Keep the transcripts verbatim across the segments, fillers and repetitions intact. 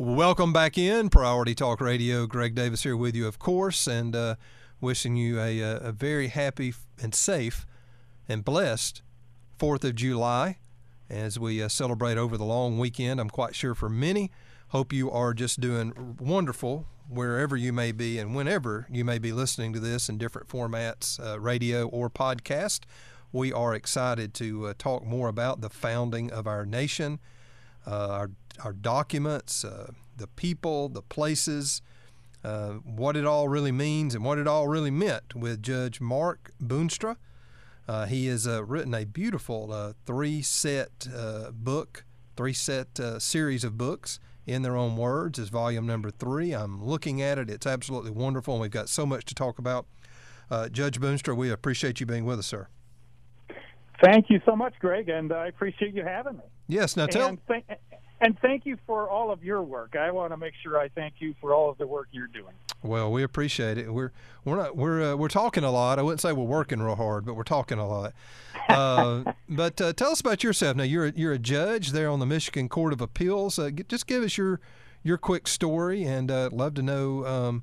Welcome back in Priority Talk Radio. Greg Davis here with you, of course, and uh, wishing you a, a very happy and safe and blessed fourth of July as we uh, celebrate over the long weekend. I'm quite sure for many, hope you are just doing wonderful wherever you may be and whenever you may be listening to this in different formats, uh, radio or podcast. We are excited to uh, talk more about the founding of our nation, uh, our our documents, uh, the people, the places, uh, what it all really means and what it all really meant with Judge Mark Boonstra. Uh, he has uh, written a beautiful uh, three-set uh, book, three-set uh, series of books, In Their Own Words, is volume number three. I'm looking at it. It's absolutely wonderful, and we've got so much to talk about. Uh, Judge Boonstra, we appreciate you being with us, sir. Thank you so much, Greg, and I appreciate you having me. Yes, now tell me. Th- And thank you for all of your work. I want to make sure I thank you for all of the work you're doing. Well, we appreciate it. We're we're not we're uh, we're talking a lot. I wouldn't say we're working real hard, but we're talking a lot. Uh, but uh, tell us about yourself. Now, you're a, you're a judge there on the Michigan Court of Appeals. Uh, g- just give us your your quick story, and uh, love to know, um,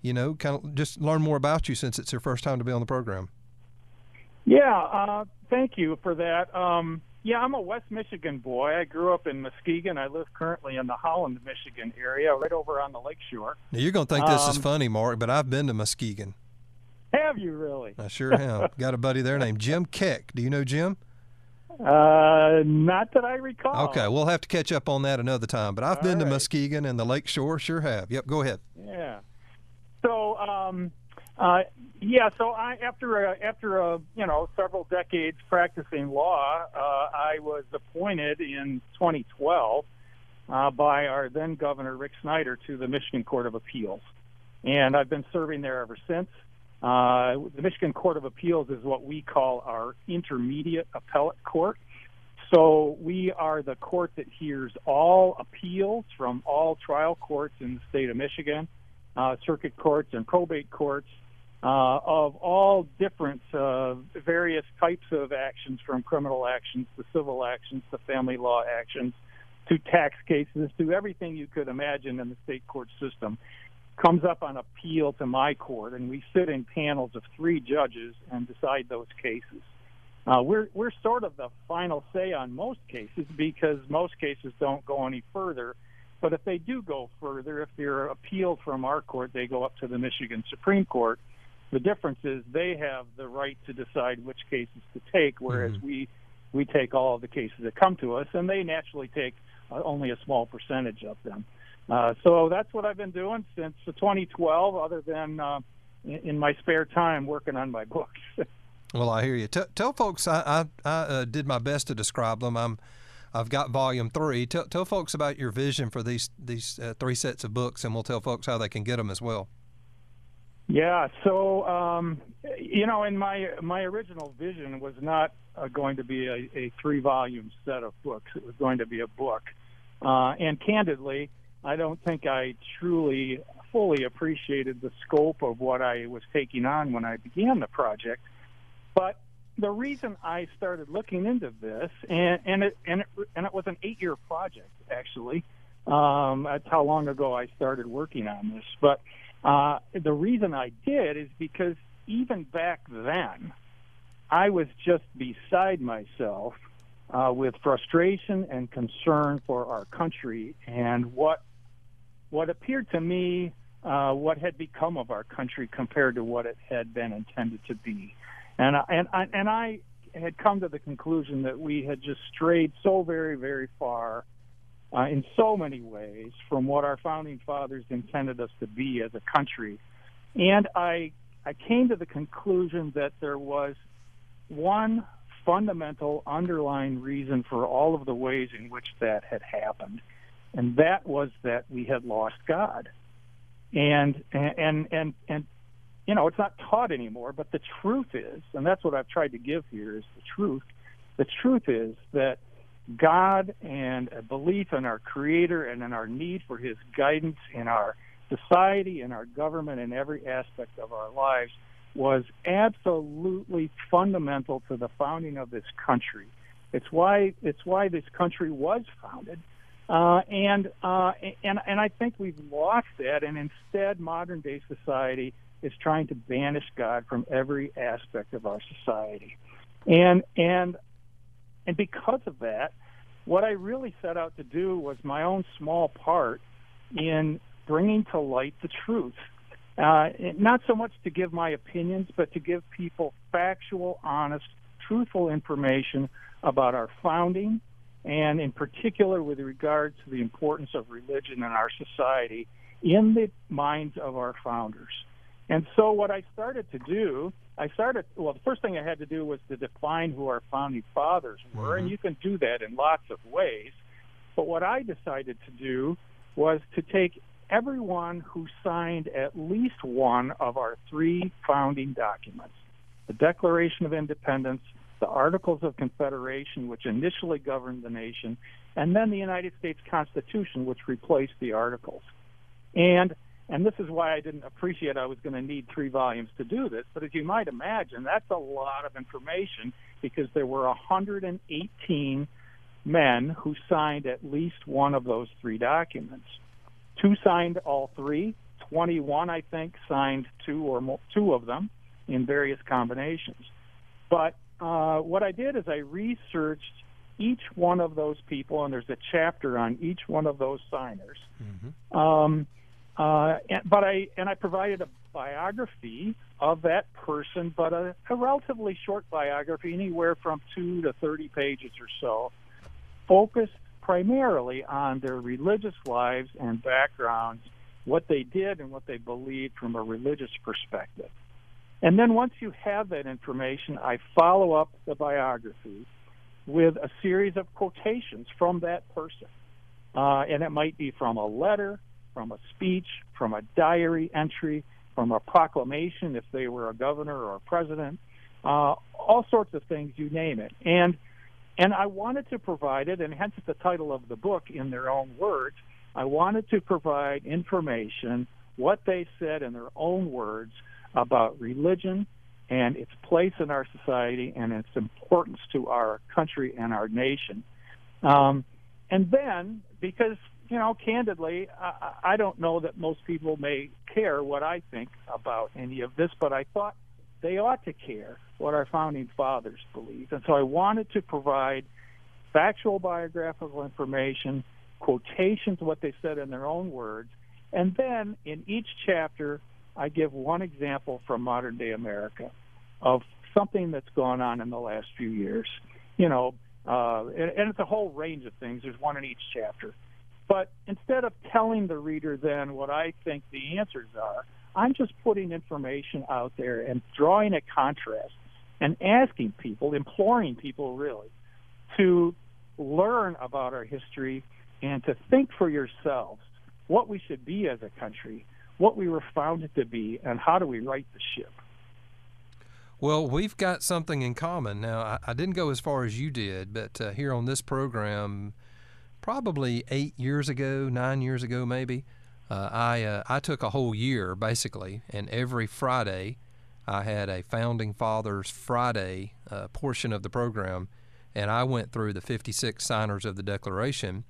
you know, kind of just learn more about you since it's your first time to be on the program. Yeah, uh, thank you for that. Um, Yeah, I'm a West Michigan boy. I grew up in Muskegon. I live currently in the Holland, Michigan area, right over on the lakeshore. Now, you're going to think this um, is funny, Mark, but I've been to Muskegon. Have you really? I sure have. Got a buddy there named Jim Keck. Do you know Jim? Uh, not that I recall. Okay, we'll have to catch up on that another time. But I've All been right. to Muskegon and the lakeshore, sure have. Yep, go ahead. Yeah. So, um... Uh, yeah, so I, after a, after a, you know several decades practicing law, uh, I was appointed in twenty twelve uh, by our then Governor Rick Snyder to the Michigan Court of Appeals, and I've been serving there ever since. Uh, the Michigan Court of Appeals is what we call our intermediate appellate court, so we are the court that hears all appeals from all trial courts in the state of Michigan, uh, circuit courts and probate courts, Uh, of all different uh, various types of actions, from criminal actions to civil actions to family law actions to tax cases, to everything you could imagine in the state court system, comes up on appeal to my court, and we sit in panels of three judges and decide those cases. Uh, we're we're sort of the final say on most cases because most cases don't go any further. But if they do go further, if they're appealed from our court, they go up to the Michigan Supreme Court. The difference is they have the right to decide which cases to take, whereas mm-hmm. we we take all of the cases that come to us, and they naturally take uh, only a small percentage of them. Uh, so that's what I've been doing since twenty twelve, other than uh, in, in my spare time working on my books. Well, I hear you. T- tell folks, I, I, I uh, did my best to describe them. I'm, I've got volume three. T- tell folks about your vision for these, these uh, three sets of books, and we'll tell folks how they can get them as well. Yeah, so, um, you know, and my my original vision was not uh, going to be a, a three-volume set of books. It was going to be a book. Uh, and candidly, I don't think I truly, fully appreciated the scope of what I was taking on when I began the project. But the reason I started looking into this, and, and, it, and, it, and it was an eight-year project, actually. Um, that's how long ago I started working on this. But Uh, the reason I did is because even back then, I was just beside myself uh, with frustration and concern for our country and what what appeared to me uh, what had become of our country compared to what it had been intended to be. And I, and I, and I had come to the conclusion that we had just strayed so very, very far Uh, in so many ways from what our founding fathers intended us to be as a country. And I I came to the conclusion that there was one fundamental underlying reason for all of the ways in which that had happened, and that was that we had lost God. And and and and, and you know, it's not taught anymore, but the truth is, and that's what I've tried to give here is the truth. The truth is that God and a belief in our Creator and in our need for His guidance in our society, in our government, in every aspect of our lives was absolutely fundamental to the founding of this country. It's why it's why this country was founded, Uh, and uh, and and I think we've lost that, and instead modern day society is trying to banish God from every aspect of our society. And and and because of that, what I really set out to do was my own small part in bringing to light the truth. Uh, not so much to give my opinions, but to give people factual, honest, truthful information about our founding, and in particular with regard to the importance of religion in our society in the minds of our founders. And so what I started to do, I started, well, the first thing I had to do was to define who our founding fathers were, mm-hmm. and you can do that in lots of ways. But what I decided to do was to take everyone who signed at least one of our three founding documents, the Declaration of Independence, the Articles of Confederation, which initially governed the nation, and then the United States Constitution, which replaced the Articles. And and this is why I didn't appreciate I was going to need three volumes to do this, but as you might imagine, that's a lot of information, because there were one hundred eighteen men who signed at least one of those three documents. Two signed all three. twenty-one, I think, signed two or more, two of them in various combinations. But uh, what I did is I researched each one of those people, and there's a chapter on each one of those signers. Mm-hmm. Um, uh, and, but I and I provided a biography of that person, but a, a relatively short biography, anywhere from two to thirty pages or so, focused primarily on their religious lives and backgrounds, what they did and what they believed from a religious perspective. And then once you have that information, I follow up the biography with a series of quotations from that person. Uh, and it might be from a letter, from a speech, from a diary entry, from a proclamation if they were a governor or a president, uh, all sorts of things, you name it. And And I wanted to provide it, and hence the title of the book, In Their Own Words, I wanted to provide information, what they said in their own words, about religion and its place in our society and its importance to our country and our nation. Um, and then, because, you know, candidly, I, I don't know that most people may care what I think about any of this, but I thought they ought to care what our founding fathers believed. And so I wanted to provide factual biographical information, quotations of what they said in their own words, and then in each chapter I give one example from modern-day America of something that's gone on in the last few years. You know, uh, and, and it's a whole range of things. There's one in each chapter. But instead of telling the reader then what I think the answers are, I'm just putting information out there and drawing a contrast and asking people, imploring people really, to learn about our history and to think for yourselves what we should be as a country, what we were founded to be, and how do we right the ship. Well, we've got something in common. Now, I, I didn't go as far as you did, but uh, here on this program, probably eight years ago, nine years ago maybe, Uh, I, uh, I took a whole year, basically, and every Friday I had a Founding Fathers Friday uh, portion of the program, and I went through the fifty-six signers of the Declaration.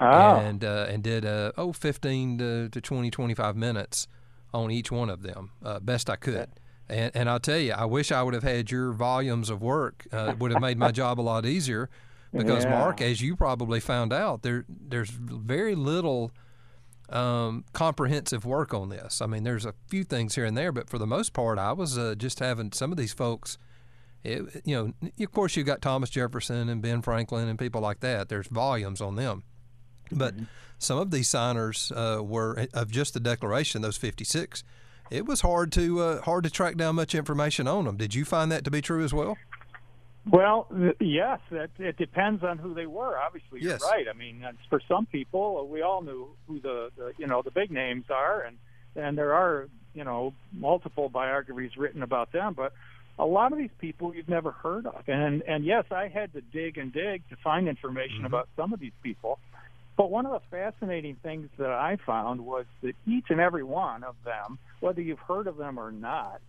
Oh. and uh, and did, uh, oh, fifteen to twenty, twenty-five minutes on each one of them, uh, best I could. And, and I'll tell you, I wish I would have had your volumes of work. Uh, it would have made my job a lot easier because, yeah. Mark, as you probably found out, there there's very little um comprehensive work on this. I mean, there's a few things here and there, but for the most part I was uh, just having some of these folks, it, you know, of course you've got Thomas Jefferson and Ben Franklin and people like that. There's volumes on them. But mm-hmm. some of these signers uh, were of just the Declaration, those fifty-six. It was hard to uh, hard to track down much information on them. Did you find that to be true as well? Well, th- yes, it, it depends on who they were. Obviously, you're yes. right. I mean, for some people, we all knew who the, the you know the big names are, and and there are you know multiple biographies written about them. But a lot of these people you've never heard of, and and yes, I had to dig and dig to find information mm-hmm. about some of these people. But one of the fascinating things that I found was that each and every one of them, whether you've heard of them or not,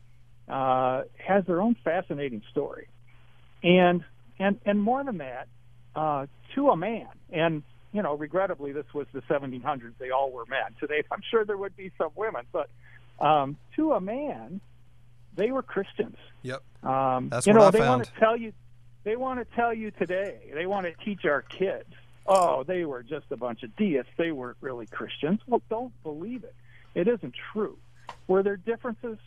uh, has their own fascinating story. And and and more than that, uh, to a man. And you know, regrettably, this was the seventeen hundreds. They all were men. Today, I'm sure there would be some women, but um, to a man, they were Christians. Yep. Um, That's you what know, I they found. Want to tell you, they want to tell you today. They want to teach our kids, oh, they were just a bunch of deists. They weren't really Christians. Well, don't believe it. It isn't true. Were there differences?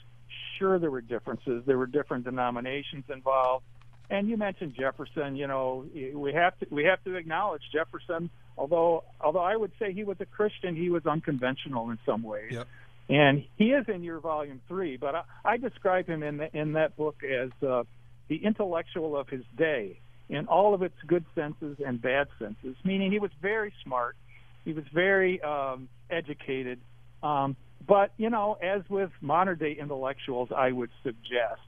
Sure, there were differences. There were different denominations involved. And you mentioned Jefferson. You know, we have to we have to acknowledge Jefferson. Although although I would say he was a Christian, he was unconventional in some ways. Yep. And he is in your volume three. But I, I describe him in the, in that book as uh, the intellectual of his day in all of its good senses and bad senses. Meaning, he was very smart. He was very um, educated. Um, but you know, as with modern day intellectuals, I would suggest,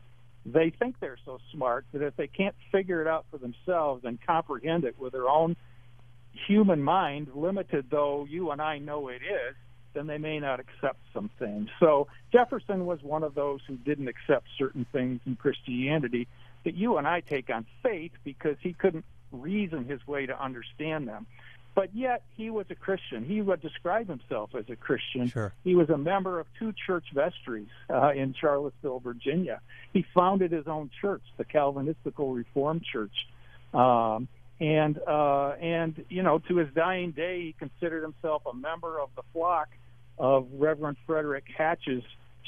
they think they're so smart that if they can't figure it out for themselves and comprehend it with their own human mind, limited though you and I know it is, then they may not accept some things. So Jefferson was one of those who didn't accept certain things in Christianity that you and I take on faith because he couldn't reason his way to understand them. But yet he was a Christian. He would describe himself as a Christian. Sure. He was a member of two church vestries uh, in Charlottesville, Virginia. He founded his own church, the Calvinistical Reformed Church. Um, and, uh, and you know, to his dying day, he considered himself a member of the flock of Reverend Frederick Hatch's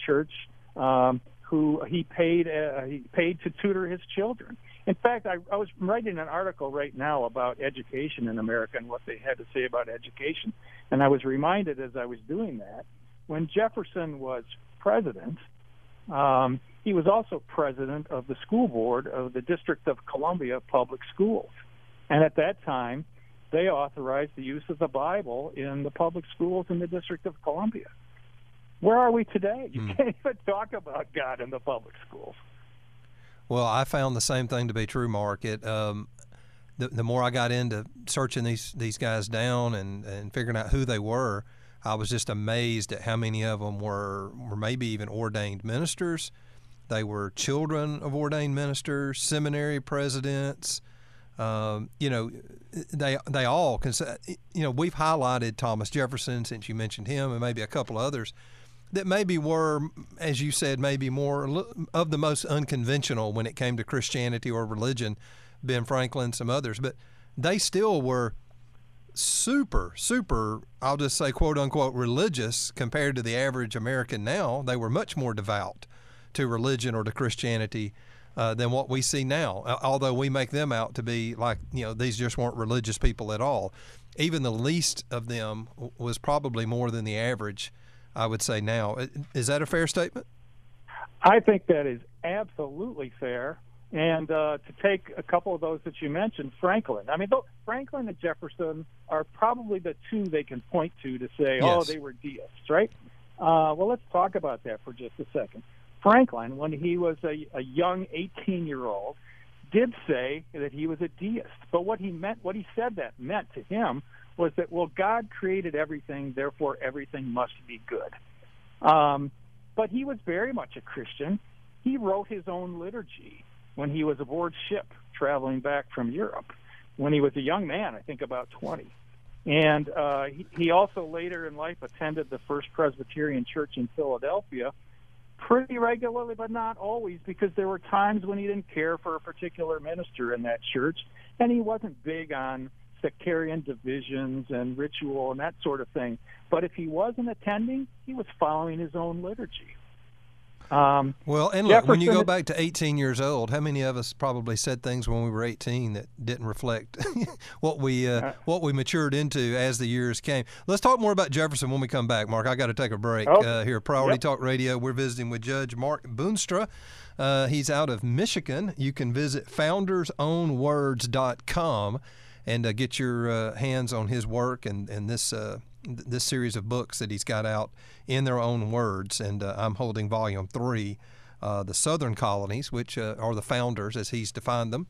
church, um, who he paid, uh, he paid to tutor his children. In fact, I, I was writing an article right now about education in America and what they had to say about education. And I was reminded as I was doing that, when Jefferson was president, um, he was also president of the school board of the District of Columbia Public Schools. And at that time, they authorized the use of the Bible in the public schools in the District of Columbia. Where are we today? You mm. can't even talk about God in the public schools. Well, I found the same thing to be true, Mark. It, um, the, the more I got into searching these, these guys down and, and figuring out who they were, I was just amazed at how many of them were, were maybe even ordained ministers. They were children of ordained ministers, seminary presidents. Um, you know, they they all, you know, we've highlighted Thomas Jefferson since you mentioned him and maybe a couple others that maybe were, as you said, maybe more of the most unconventional when it came to Christianity or religion, Ben Franklin, some others, but they still were super, super, I'll just say, quote unquote, religious compared to the average American now. They were much more devout to religion or to Christianity uh, than what we see now, although we make them out to be like, you know, these just weren't religious people at all. Even the least of them was probably more than the average, I would say now. Is that a fair statement? I think that is absolutely fair. And uh, to take a couple of those that you mentioned, Franklin. I mean, Franklin and Jefferson are probably the two they can point to to say, yes, oh, they were deists, right? Uh, well, let's talk about that for just a second. Franklin, when he was a, a young eighteen-year-old, did say that he was a deist. But what he meant, what he said that meant to him was that, well, God created everything, therefore everything must be good. Um, but he was very much a Christian. He wrote his own liturgy when he was aboard ship traveling back from Europe, when he was a young man, I think about twenty. And uh, he, he also later in life attended the First Presbyterian Church in Philadelphia pretty regularly, but not always, because there were times when he didn't care for a particular minister in that church, and he wasn't big on sectarian divisions and ritual and that sort of thing. But if he wasn't attending, he was following his own liturgy. Um, well, and look, Jefferson, when you go back to eighteen years old, how many of us probably said things when we were eighteen that didn't reflect what we uh, what we matured into as the years came? Let's talk more about Jefferson when we come back, Mark. I got to take a break oh, uh, here at Priority yep. Talk Radio. We're visiting with Judge Mark Boonstra. Uh, he's out of Michigan. You can visit founders own words dot com. and uh, get your uh, hands on his work and, and this uh, th- this series of books that he's got out, In Their Own Words. And uh, I'm holding Volume three, uh, The Southern Colonies, which uh, are the founders, as he's defined them,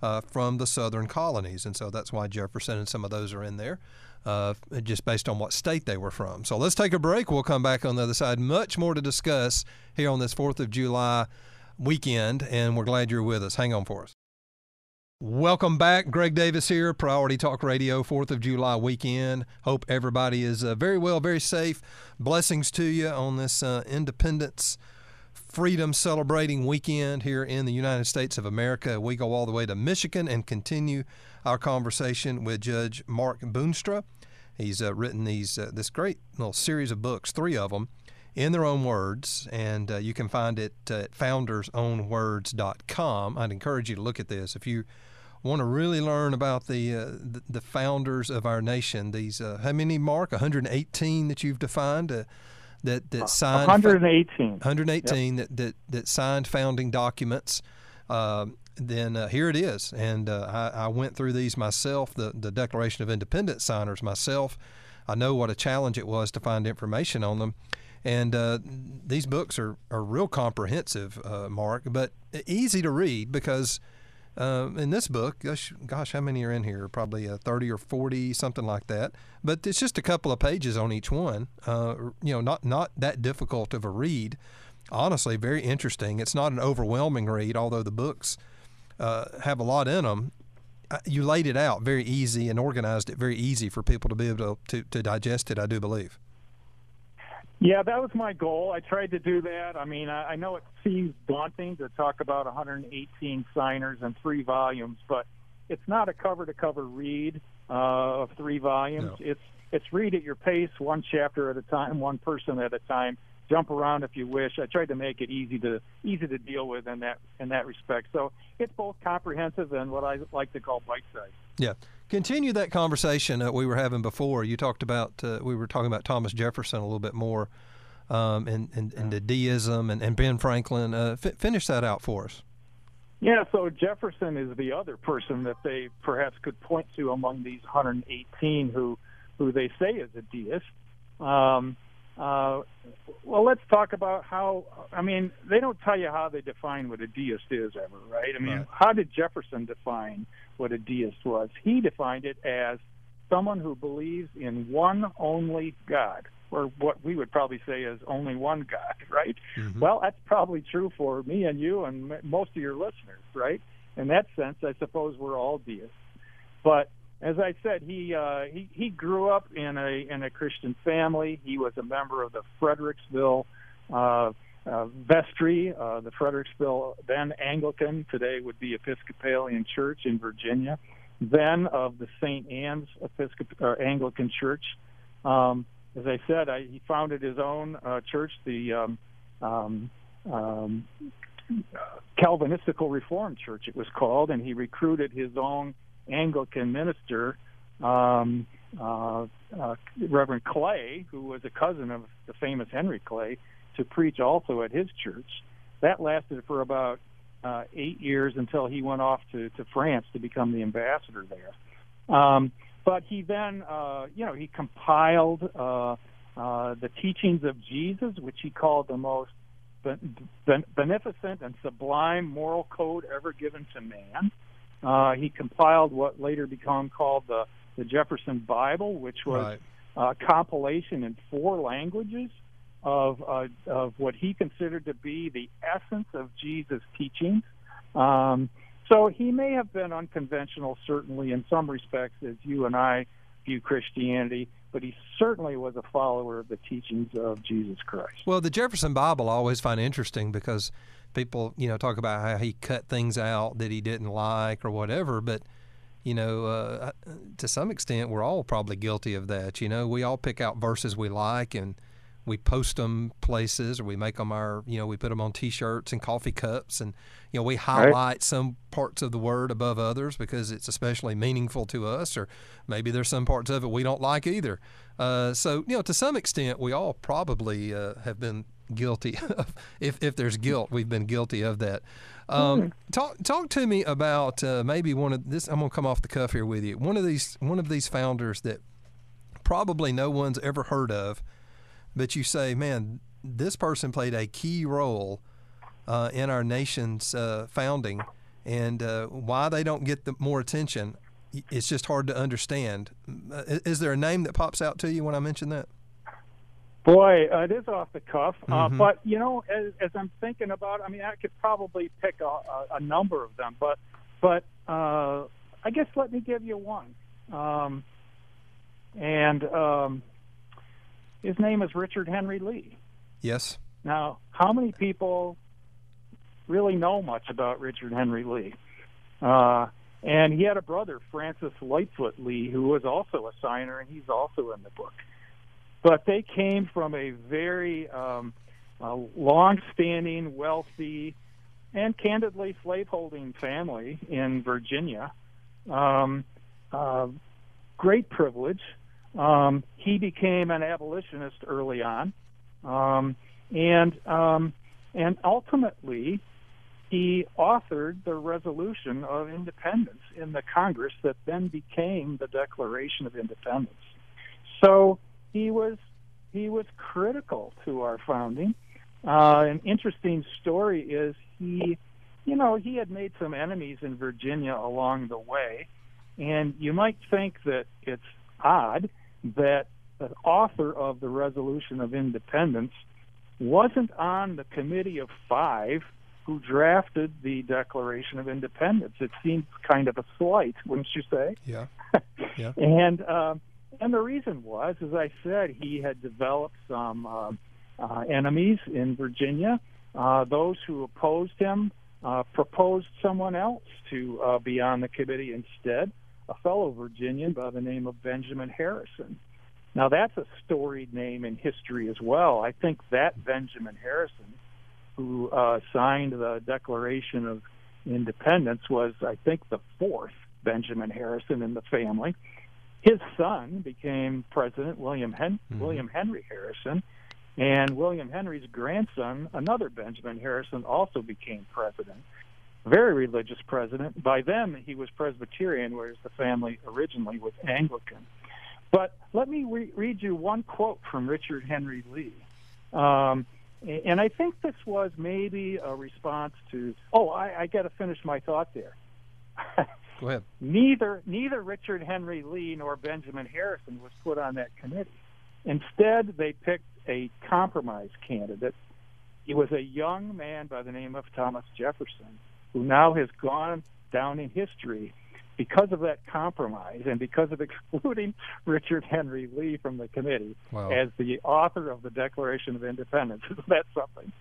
uh, from the Southern colonies. And so that's why Jefferson and some of those are in there, uh, just based on what state they were from. So let's take a break. We'll come back on the other side. Much more to discuss here on this fourth of July weekend, and we're glad you're with us. Hang on for us. Welcome back. Greg Davis here, Priority Talk Radio, fourth of July weekend. Hope everybody is uh, very well, very safe. Blessings to you on this uh, Independence Freedom Celebrating weekend here in the United States of America. We go all the way to Michigan and continue our conversation with Judge Mark Boonstra. He's uh, written these uh, this great little series of books, three of them, In Their Own Words, and uh, you can find it at founders own words dot com. I'd encourage you to look at this. If you want to really learn about the uh, the founders of our nation, these uh, how many, Mark? one hundred eighteen that you've defined uh, that that signed one hundred eighteen one hundred eighteen yep. that, that that signed founding documents. Uh, then uh, here it is, and uh, I, I went through these myself, the the Declaration of Independence signers myself. I know what a challenge it was to find information on them, and uh, these books are are real comprehensive, uh, Mark, but easy to read because. Uh, in this book, gosh, gosh, how many are in here? Probably uh, thirty or forty, something like that. But it's just a couple of pages on each one. Uh, you know, not not that difficult of a read. Honestly, very interesting. It's not an overwhelming read, although the books uh, have a lot in them. You laid it out very easy and organized it very easy for people to be able to, to, to digest it, I do believe. Yeah, that was my goal. I tried to do that. I mean, I know it seems daunting to talk about one hundred eighteen signers in three volumes, but it's not a cover-to-cover read uh, of three volumes. No. It's it's read at your pace, one chapter at a time, one person at a time. Jump around if you wish. I tried to make it easy to easy to deal with in that in that respect. So it's both comprehensive and what I like to call bite-sized. Yeah. Continue that conversation that we were having before. You talked about, uh, we were talking about Thomas Jefferson a little bit more um, and, and, and the deism and, and Ben Franklin. Uh, f- finish that out for us. Yeah, so Jefferson is the other person that they perhaps could point to among these one hundred eighteen who, who they say is a deist. Um, uh, well, let's talk about how, I mean, they don't tell you how they define what a deist is ever, right? I mean, right. How did Jefferson define what a deist was? He defined it as someone who believes in one only God, or what we would probably say is only one God, right? Mm-hmm. Well, that's probably true for me and you and most of your listeners, right? In that sense, I suppose we're all deists. But as I said, he uh, he, he grew up in a in a Christian family. He was a member of the Fredericksville uh, uh, vestry, uh, the Fredericksville, then Anglican, today would be Episcopalian Church in Virginia, then of the Saint Anne's Episcop- or Anglican Church. Um, as I said, I, he founded his own uh, church, the um, um, um, Calvinistical Reformed Church, it was called, and he recruited his own Anglican minister, um, uh, uh, Reverend Clay, who was a cousin of the famous Henry Clay, to preach also at his church. That lasted for about uh, eight years until he went off to, to France to become the ambassador there. Um, but he then, uh, you know, he compiled uh, uh, the teachings of Jesus, which he called the most ben- ben- beneficent and sublime moral code ever given to man. Uh, he compiled what later became called the, the Jefferson Bible, which was right. a compilation in four languages of uh, of what he considered to be the essence of Jesus' teachings. Um, so he may have been unconventional, certainly, in some respects, as you and I view Christianity, but he certainly was a follower of the teachings of Jesus Christ. Well, the Jefferson Bible I always find interesting because people, you know, talk about how he cut things out that he didn't like or whatever, but, you know, uh, to some extent, we're all probably guilty of that. You know, we all pick out verses we like and we post them places, or we make them our, you know, we put them on T-shirts and coffee cups, and, you know, we highlight right. some parts of the Word above others because it's especially meaningful to us, or maybe there's some parts of it we don't like either. Uh, so, you know, to some extent, we all probably uh, have been guilty of, if if there's guilt, we've been guilty of that. Um, mm-hmm. Talk talk to me about uh, maybe one of this. I'm gonna come off the cuff here with you. One of these one of these founders that probably no one's ever heard of, but you say, man, this person played a key role uh, in our nation's uh, founding, and uh, why they don't get the more attention, it's just hard to understand. Uh, is there a name that pops out to you when I mention that? Boy, uh, it is off the cuff, uh, mm-hmm. but, you know, as, as I'm thinking about it, I mean, I could probably pick a, a, a number of them, but but Uh, I guess let me give you one. Um, and um, his name is Richard Henry Lee. Yes. Now, how many people really know much about Richard Henry Lee? Uh, and he had a brother, Francis Lightfoot Lee, who was also a signer, and he's also in the book. But they came from a very um, uh, long-standing, wealthy, and candidly slaveholding family in Virginia. Um, uh, great privilege. Um, he became an abolitionist early on. Um, and um, and ultimately, he authored the Resolution of Independence in the Congress that then became the Declaration of Independence. So he was he was critical to our founding. Uh, an interesting story is he, you know, he had made some enemies in Virginia along the way, and you might think that it's odd that the author of the Resolution of Independence wasn't on the Committee of Five who drafted the Declaration of Independence. It seems kind of a slight, wouldn't you say? Yeah. Yeah. and um, and the reason was, as I said, he had developed some um, uh, enemies in Virginia. Uh, those who opposed him uh, proposed someone else to uh, be on the committee instead, a fellow Virginian by the name of Benjamin Harrison. Now, that's a storied name in history as well. I think that Benjamin Harrison, who uh, signed the Declaration of Independence, was, I think, the fourth Benjamin Harrison in the family. His son became President William, Hen- mm-hmm. William Henry Harrison, and William Henry's grandson, another Benjamin Harrison, also became president. Very religious president. By then, he was Presbyterian, whereas the family originally was Anglican. But let me re- read you one quote from Richard Henry Lee. Um, and I think this was maybe a response to, oh, I, I got to finish my thought there. Go ahead. Neither, neither Richard Henry Lee nor Benjamin Harrison was put on that committee. Instead, they picked a compromise candidate. He was a young man by the name of Thomas Jefferson, who now has gone down in history because of that compromise and because of excluding Richard Henry Lee from the committee wow. as the author of the Declaration of Independence. That's something.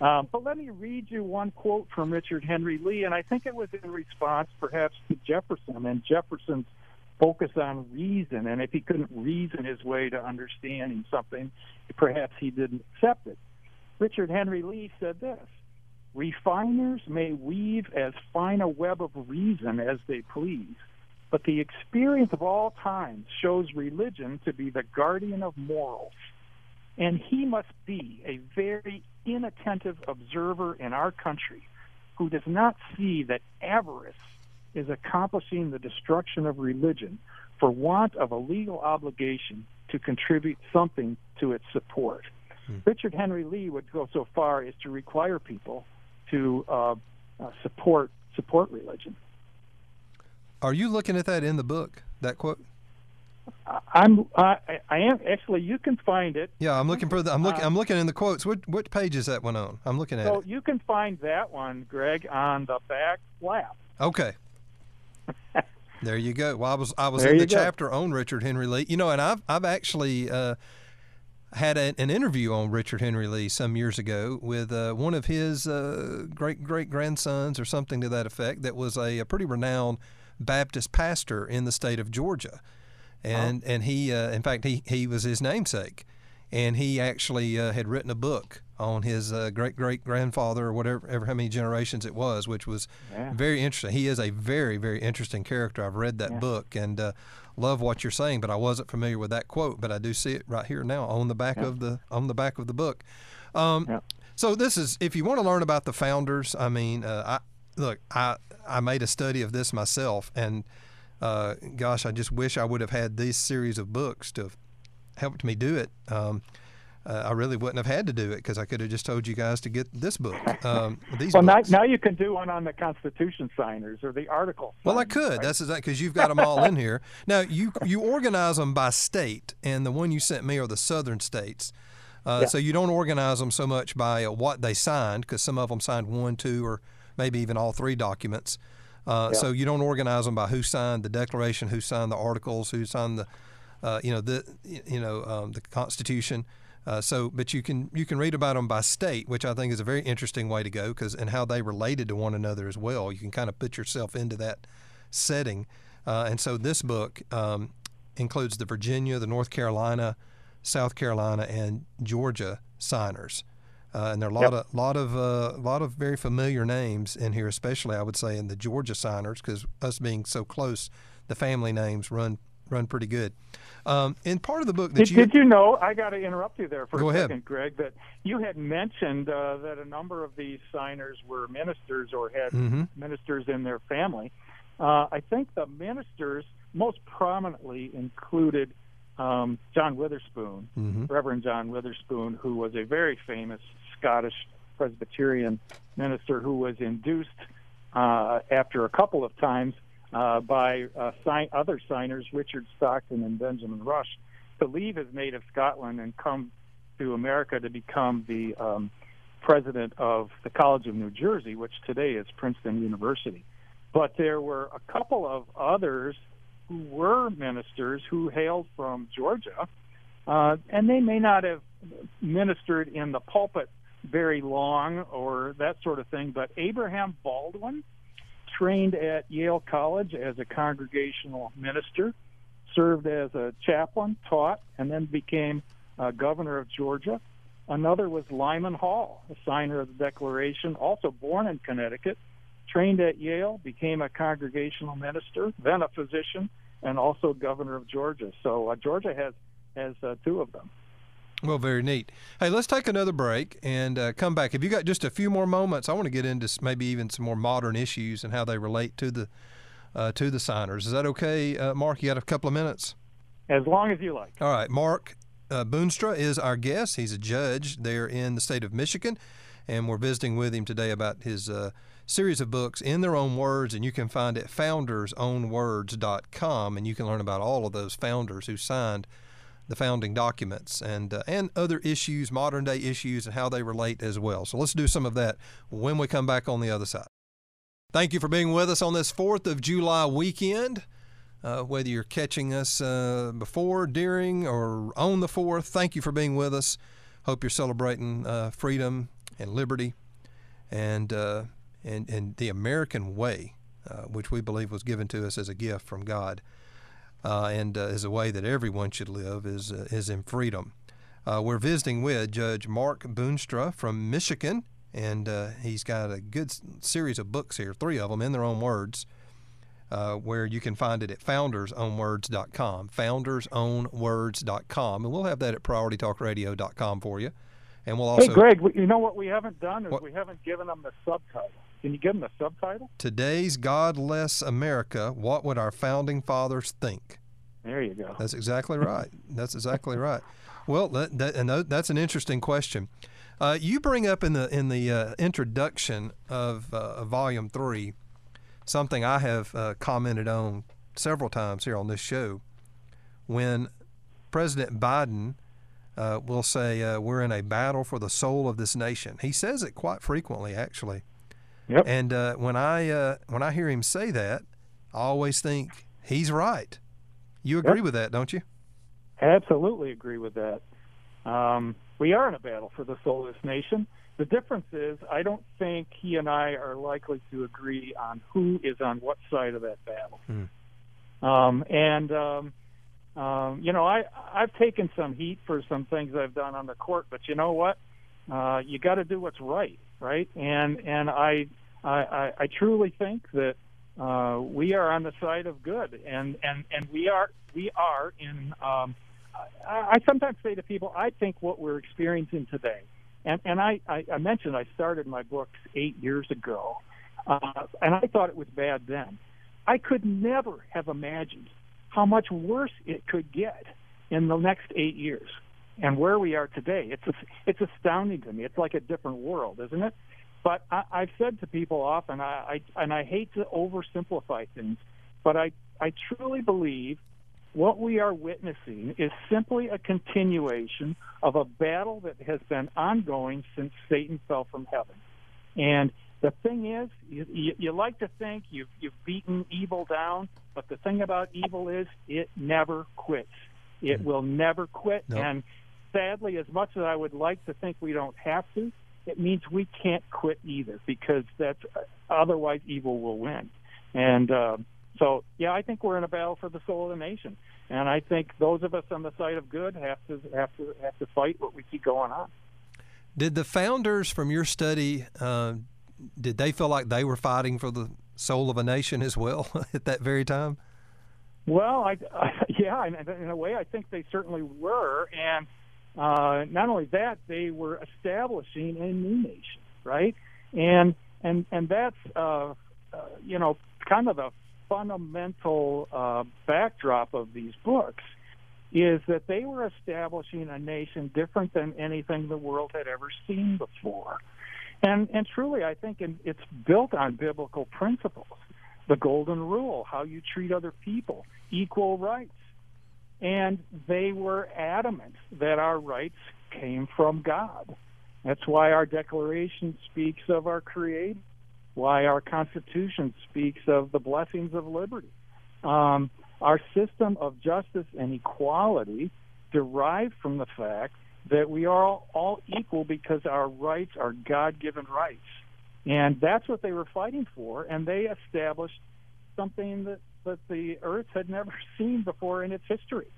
Um, but let me read you one quote from Richard Henry Lee, and I think it was in response perhaps to Jefferson and Jefferson's focus on reason. And if he couldn't reason his way to understanding something, perhaps he didn't accept it. Richard Henry Lee said this: "Refiners may weave as fine a web of reason as they please, but the experience of all times shows religion to be the guardian of morals, and he must be a very inattentive observer in our country who does not see that avarice is accomplishing the destruction of religion for want of a legal obligation to contribute something to its support." Hmm. Richard Henry Lee would go so far as to require people to uh, uh, support support religion. Are you looking at that in the book, that quote? I'm. I, I am actually. You can find it. Yeah, I'm looking for. The, I'm looking. Uh, I'm looking in the quotes. What what page is that one on? I'm looking at. So it. You can find that one, Greg, on the back flap. Okay. There you go. Well, I was I was there in the chapter on Richard Henry Lee. You know, and I've I've actually uh, had a, an interview on Richard Henry Lee some years ago with uh, one of his uh, great great grandsons or something to that effect. That was a, a pretty renowned Baptist pastor in the state of Georgia, and oh. and he uh, in fact he he was his namesake, and he actually uh, had written a book on his uh, great-great-grandfather or whatever, ever how many generations it was, which was yeah. very interesting. He is a very, very interesting character. I've read that yeah. book and uh, love what you're saying, but I wasn't familiar with that quote, but I do see it right here now on the back yeah. of the on the back of the book. Um, yeah. So this is, if you want to learn about the founders, I mean, uh, I, look, I, I made a study of this myself, and uh, gosh, I just wish I would have had these series of books to have helped me do it. Um Uh, I really wouldn't have had to do it because I could have just told you guys to get this book. Um, these well, now, now you can do one on the Constitution signers or the article. Signers, well, I could. Right? That's exactly because you've got them all in here. Now, you you organize them by state, and the one you sent me are the southern states. Uh, yeah. So you don't organize them so much by uh, what they signed, because some of them signed one, two, or maybe even all three documents. Uh, yeah. So you don't organize them by who signed the Declaration, who signed the Articles, who signed the, uh, you know, the, you know, um, the Constitution. Uh, so, but you can you can read about them by state, which I think is a very interesting way to go, because and how they related to one another as well. You can kind of put yourself into that setting, uh, and so this book um, includes the Virginia, the North Carolina, South Carolina, and Georgia signers, uh, and there are a lot yep. of lot of uh, lot of very familiar names in here, especially I would say in the Georgia signers, because us being so close, the family names run. run pretty good. Um, and part of the book that did, you... Did you know, I got to interrupt you there for Go a second, ahead. Greg, that you had mentioned uh, that a number of these signers were ministers or had mm-hmm. ministers in their family. Uh, I think the ministers most prominently included um, John Witherspoon, mm-hmm. Reverend John Witherspoon, who was a very famous Scottish Presbyterian minister who was induced uh, after a couple of times Uh, by uh, sign- other signers, Richard Stockton and Benjamin Rush, to leave his native Scotland and come to America to become the um, president of the College of New Jersey, which today is Princeton University. But there were a couple of others who were ministers who hailed from Georgia, uh, and they may not have ministered in the pulpit very long or that sort of thing, but Abraham Baldwin trained at Yale College as a congregational minister, served as a chaplain, taught, and then became uh, governor of Georgia. Another was Lyman Hall, a signer of the Declaration, also born in Connecticut, trained at Yale, became a congregational minister, then a physician, and also governor of Georgia. So uh, Georgia has, has uh, two of them. Well, very neat. Hey, let's take another break and uh, come back. If you got just a few more moments, I want to get into maybe even some more modern issues and how they relate to the uh, to the signers. Is that okay, uh, Mark? You got a couple of minutes? As long as you like. All right. Mark uh, Boonstra is our guest. He's a judge there in the state of Michigan, and we're visiting with him today about his uh, series of books, In Their Own Words, and you can find it at founders own words dot com, and you can learn about all of those founders who signed the founding documents and uh, and other issues, modern day issues, and how they relate as well. So let's do some of that when we come back on the other side. Thank you for being with us on this fourth of July weekend. Uh, whether you're catching us uh, before, during, or on the fourth, thank you for being with us. Hope you're celebrating uh, freedom and liberty and, uh, and, and the American way, uh, which we believe was given to us as a gift from God. Uh, and uh, is a way that everyone should live, is uh, is in freedom. Uh, we're visiting with Judge Mark Boonstra from Michigan, and uh, he's got a good series of books here, three of them, In Their Own Words, uh, where you can find it at founders own words dot com, founders own words dot com, and we'll have that at priority talk radio dot com for you. And we'll also— Hey, Greg, you know what we haven't done is what? we haven't given them the subtitle. Can you give them a subtitle? Today's Godless America, What Would Our Founding Fathers Think? There you go. That's exactly right. That's exactly right. Well, that, that, and that's an interesting question. Uh, you bring up in the in the uh, introduction of uh, Volume three something I have uh, commented on several times here on this show. When President Biden uh, will say, uh, we're in a battle for the soul of this nation, he says it quite frequently, actually. Yep. And uh, when I uh, when I hear him say that, I always think he's right. You agree yep. with that, don't you? Absolutely agree with that. Um, we are in a battle for the soul of this nation. The difference is I don't think he and I are likely to agree on who is on what side of that battle. Hmm. Um, and, um, um, you know, I, I've taken some heat for some things I've done on the court, but you know what? Uh, you got to do what's right. Right, and and I I, I truly think that uh, we are on the side of good, and, and, and we are we are in. Um, I, I sometimes say to people, I think what we're experiencing today, and and I, I, I mentioned I started my books eight years ago, uh, and I thought it was bad then. I could never have imagined how much worse it could get in the next eight years. And where we are today, it's it's astounding to me. It's like a different world, isn't it? But I, I've said to people often, I, I and I hate to oversimplify things, but I, I truly believe what we are witnessing is simply a continuation of a battle that has been ongoing since Satan fell from heaven. And The thing is, you, you, you like to think you've, you've beaten evil down, but the thing about evil is it never quits. It mm. will never quit. Nope. And sadly, as much as I would like to think we don't have to, it means we can't quit either, because that's otherwise evil will win. And uh, so, yeah, I think we're in a battle for the soul of the nation. And I think those of us on the side of good have to have to have to fight what we see going on. Did the founders from your study, uh, did they feel like they were fighting for the soul of a nation as well at that very time? Well, I, I, yeah, in, in a way, I think they certainly were. And uh, not only that, they were establishing a new nation, right? And and and that's uh, uh, you know, kind of the fundamental uh, backdrop of these books, is that they were establishing a nation different than anything the world had ever seen before. And and truly, I think in, it's built on biblical principles, the golden rule, how you treat other people, equal rights. And they were adamant that our rights came from God. That's why our Declaration speaks of our Creator, why our Constitution speaks of the blessings of liberty. Um, our system of justice and equality derived from the fact that we are all, all equal because our rights are God-given rights. And that's what they were fighting for, and they established something that, that the earth had never seen before in its history.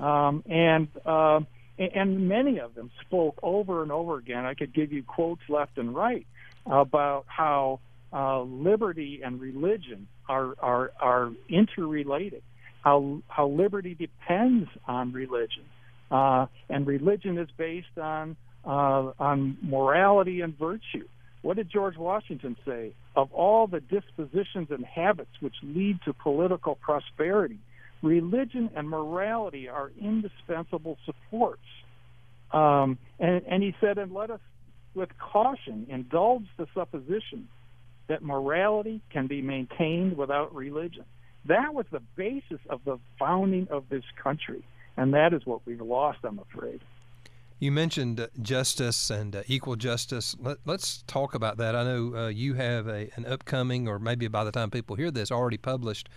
Um, and, uh, and many of them spoke over and over again. I could give you quotes left and right about how Uh, liberty and religion are, are are interrelated. How how liberty depends on religion, uh, and religion is based on uh, on morality and virtue. What did George Washington say? Of all the dispositions and habits which lead to political prosperity, religion and morality are indispensable supports. Um, and, and he said, and let us with caution indulge the supposition that morality can be maintained without religion. That was the basis of the founding of this country, and that is what we've lost, I'm afraid. You mentioned uh, justice and uh, equal justice. Let, let's talk about that. I know uh, you have a, an upcoming, or maybe by the time people hear this, already published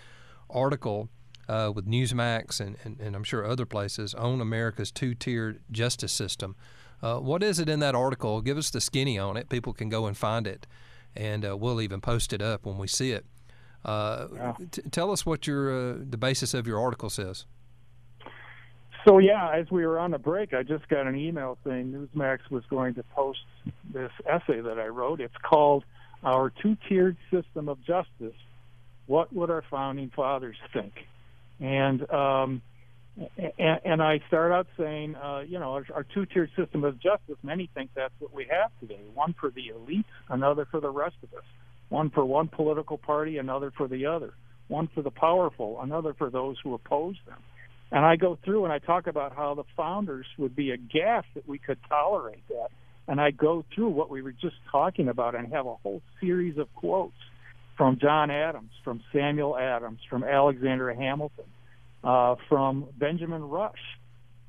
article uh, with Newsmax and, and, and I'm sure other places on America's two-tier justice system. Uh, what is it in that article? Give us the skinny on it. People can go and find it. And uh, we'll even post it up when we see it. Uh, yeah. t- tell us what your uh, the basis of your article says. So, yeah, as we were on the break, I just got an email saying Newsmax was going to post this essay that I wrote. It's called Our Two-Tiered System of Justice, What Would Our Founding Fathers Think? And um, and, and I start out saying, uh, you know, our, our two-tiered system of justice, many think that's what we have today, one for the elite, another for the rest of us, one for one political party, another for the other, one for the powerful, another for those who oppose them. And I go through and I talk about how the founders would be aghast that we could tolerate that. And I go through what we were just talking about and have a whole series of quotes from John Adams, from Samuel Adams, from Alexander Hamilton, Uh, from Benjamin Rush,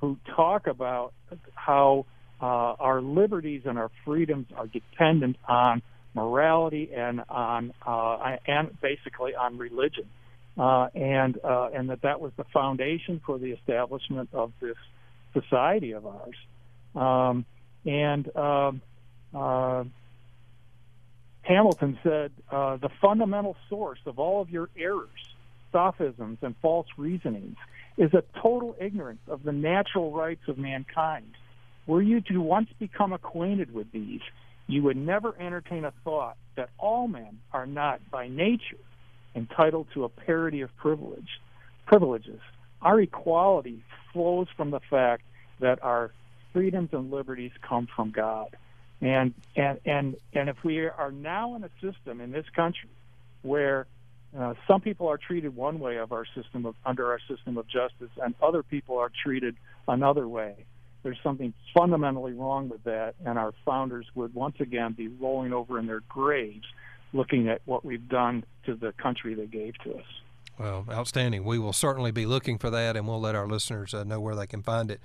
who talk about how uh, our liberties and our freedoms are dependent on morality and on uh, and basically on religion, uh, and uh, and that that was the foundation for the establishment of this society of ours. Um, and um, uh, Hamilton said, uh, "The fundamental source of all of your errors, sophisms and false reasonings is a total ignorance of the natural rights of mankind. Were you to once become acquainted with these, you would never entertain a thought that all men are not by nature entitled to a parity of privilege, privileges. Our equality flows from the fact that our freedoms and liberties come from God. And, and, and, and if we are now in a system in this country where Uh, some people are treated one way of our system of, under our system of justice, and other people are treated another way. There's something fundamentally wrong with that, and our founders would once again be rolling over in their graves looking at what we've done to the country they gave to us." Well, outstanding. We will certainly be looking for that, and we'll let our listeners uh, know where they can find it.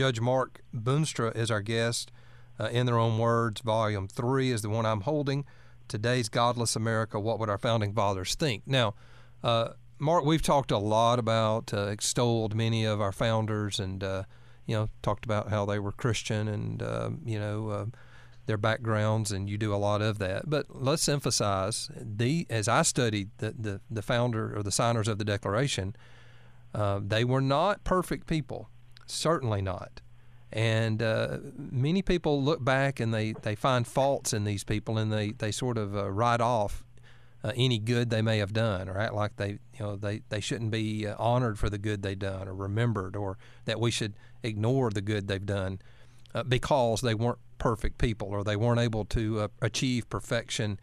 Judge Mark Boonstra is our guest. Uh, In Their Own Words, Volume three is the one I'm holding. today's godless America, what would our founding fathers think? Now, uh, Mark, we've talked a lot about, uh, extolled many of our founders and, uh, you know, talked about how they were Christian and, uh, you know, uh, their backgrounds, and you do a lot of that. But let's emphasize, the as I studied the, the, the founder or the signers of the Declaration, uh, they were not perfect people, certainly not. And uh, many people look back and they, they find faults in these people, and they, they sort of uh, write off uh, any good they may have done, or act like they you know they, they shouldn't be uh, honored for the good they've done or remembered, or that we should ignore the good they've done uh, because they weren't perfect people, or they weren't able to uh, achieve perfection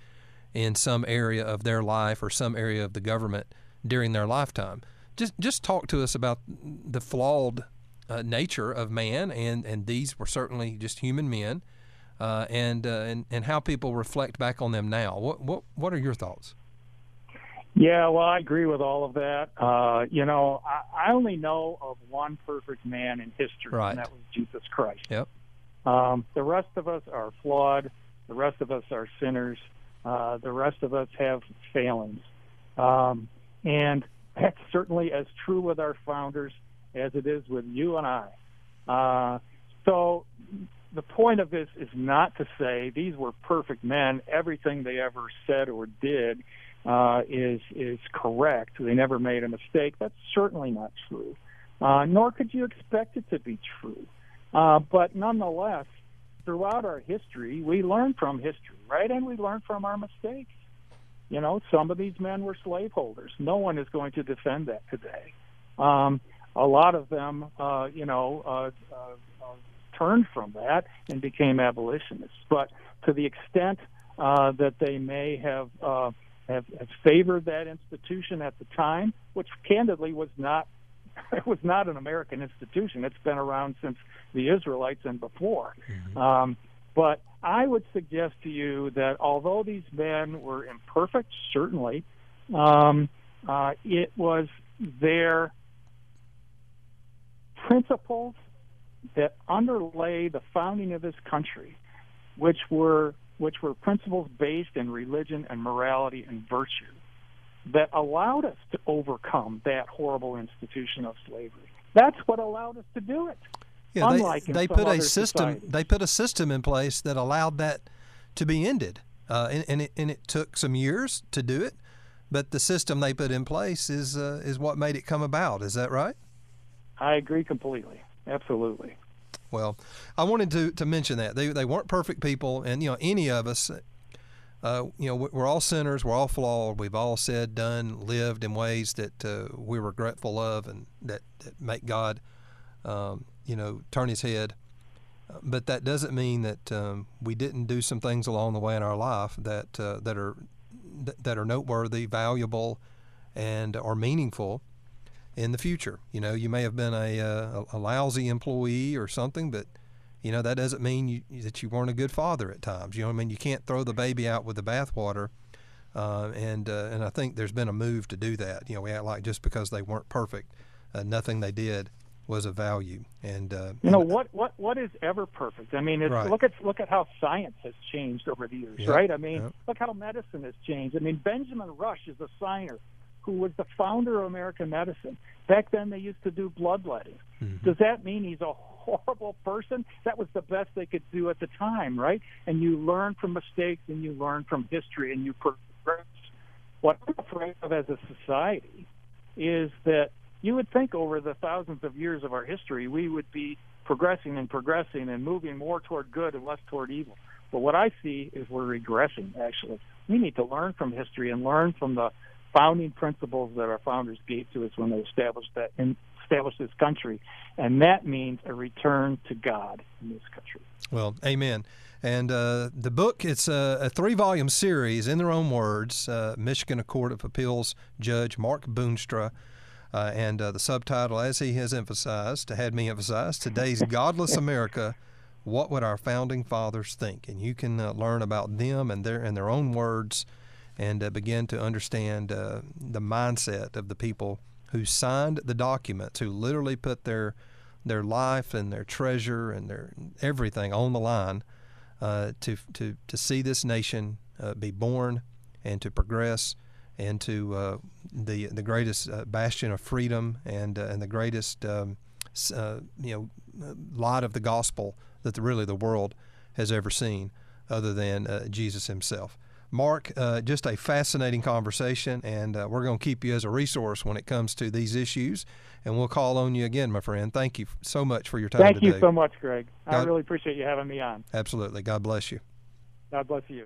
in some area of their life or some area of the government during their lifetime. Just just talk to us about the flawed Uh, nature of man, and, and these were certainly just human men, uh, and, uh, and and how people reflect back on them now. What what what are your thoughts? Yeah, well, I agree with all of that. Uh, you know, I, I only know of one perfect man in history, right, and that was Jesus Christ. Yep. Um, the rest of us are flawed. The rest of us are sinners. Uh, the rest of us have failings, um, and that's certainly as true with our founders as it is with you and I. Uh, so the point of this is not to say these were perfect men. Everything they ever said or did uh, is is correct. They never made a mistake. That's certainly not true, uh, nor could you expect it to be true. Uh, but nonetheless, throughout our history, we learn from history, right? And we learn from our mistakes. You know, some of these men were slaveholders. No one is going to defend that today. Um, A lot of them, uh, you know, uh, uh, uh, turned from that and became abolitionists. But to the extent uh, that they may have, uh, have have favored that institution at the time, which candidly was not it was not an American institution. It's been around since the Israelites and before. Mm-hmm. Um, but I would suggest to you that although these men were imperfect, certainly, um, uh, it was their principles that underlay the founding of this country, which were which were principles based in religion and morality and virtue, that allowed us to overcome that horrible institution of slavery. That's what allowed us to do it. Yeah, Unlike they, they put a system societies. they put a system in place that allowed that to be ended, uh, and and it, and it took some years to do it, but the system they put in place is uh, is what made it come about. Is that right? I agree completely. Absolutely. Well, I wanted to, to mention that. They they weren't perfect people, and, you know, any of us, uh, you know, we're all sinners, we're all flawed. We've all said, done, lived in ways that uh, we're regretful of and that, that make God, um, you know, turn his head. But that doesn't mean that um, we didn't do some things along the way in our life that uh, that are that are noteworthy, valuable, and are meaningful in the future. You know, you may have been a, uh, a lousy employee or something, but, you know, that doesn't mean you, that you weren't a good father at times. You know what I mean? You can't throw the baby out with the bathwater, uh, and uh, and I think there's been a move to do that. You know, we act like just because they weren't perfect, uh, nothing they did was of value. And uh, you know, what what what is ever perfect? I mean, it's, right. look at look at how science has changed over the years, yep. right? I mean, yep. look how medicine has changed. I mean, Benjamin Rush is a signer who was the founder of American medicine. Back then they used to do bloodletting. Mm-hmm. Does that mean he's a horrible person? That was the best they could do at the time, right? And you learn from mistakes, and you learn from history, and you progress. What I'm afraid of as a society is that you would think over the thousands of years of our history we would be progressing and progressing and moving more toward good and less toward evil. But what I see is we're regressing, actually. We need to learn from history and learn from the founding principles that our founders gave to us when they established that and established this country, and that means a return to God in this country. Well, amen. And uh, the book, it's a, a three-volume series, In Their Own Words, uh, Michigan Court of Appeals Judge Mark Boonstra, uh, and uh, the subtitle, as he has emphasized, had me emphasize, Today's Godless America, What Would Our Founding Fathers Think? And you can uh, learn about them and their and their own words, and uh, begin to understand uh, the mindset of the people who signed the documents, who literally put their their life and their treasure and their everything on the line uh, to to to see this nation uh, be born and to progress and to uh, the the greatest uh, bastion of freedom and uh, and the greatest um, uh, you know light of the gospel that the, really the world has ever seen, other than uh, Jesus himself. Mark, uh, just a fascinating conversation, and uh, we're going to keep you as a resource when it comes to these issues, and we'll call on you again, my friend. Thank you so much for your time Thank today. Thank you so much, Greg. God, I really appreciate you having me on. Absolutely. God bless you. God bless you.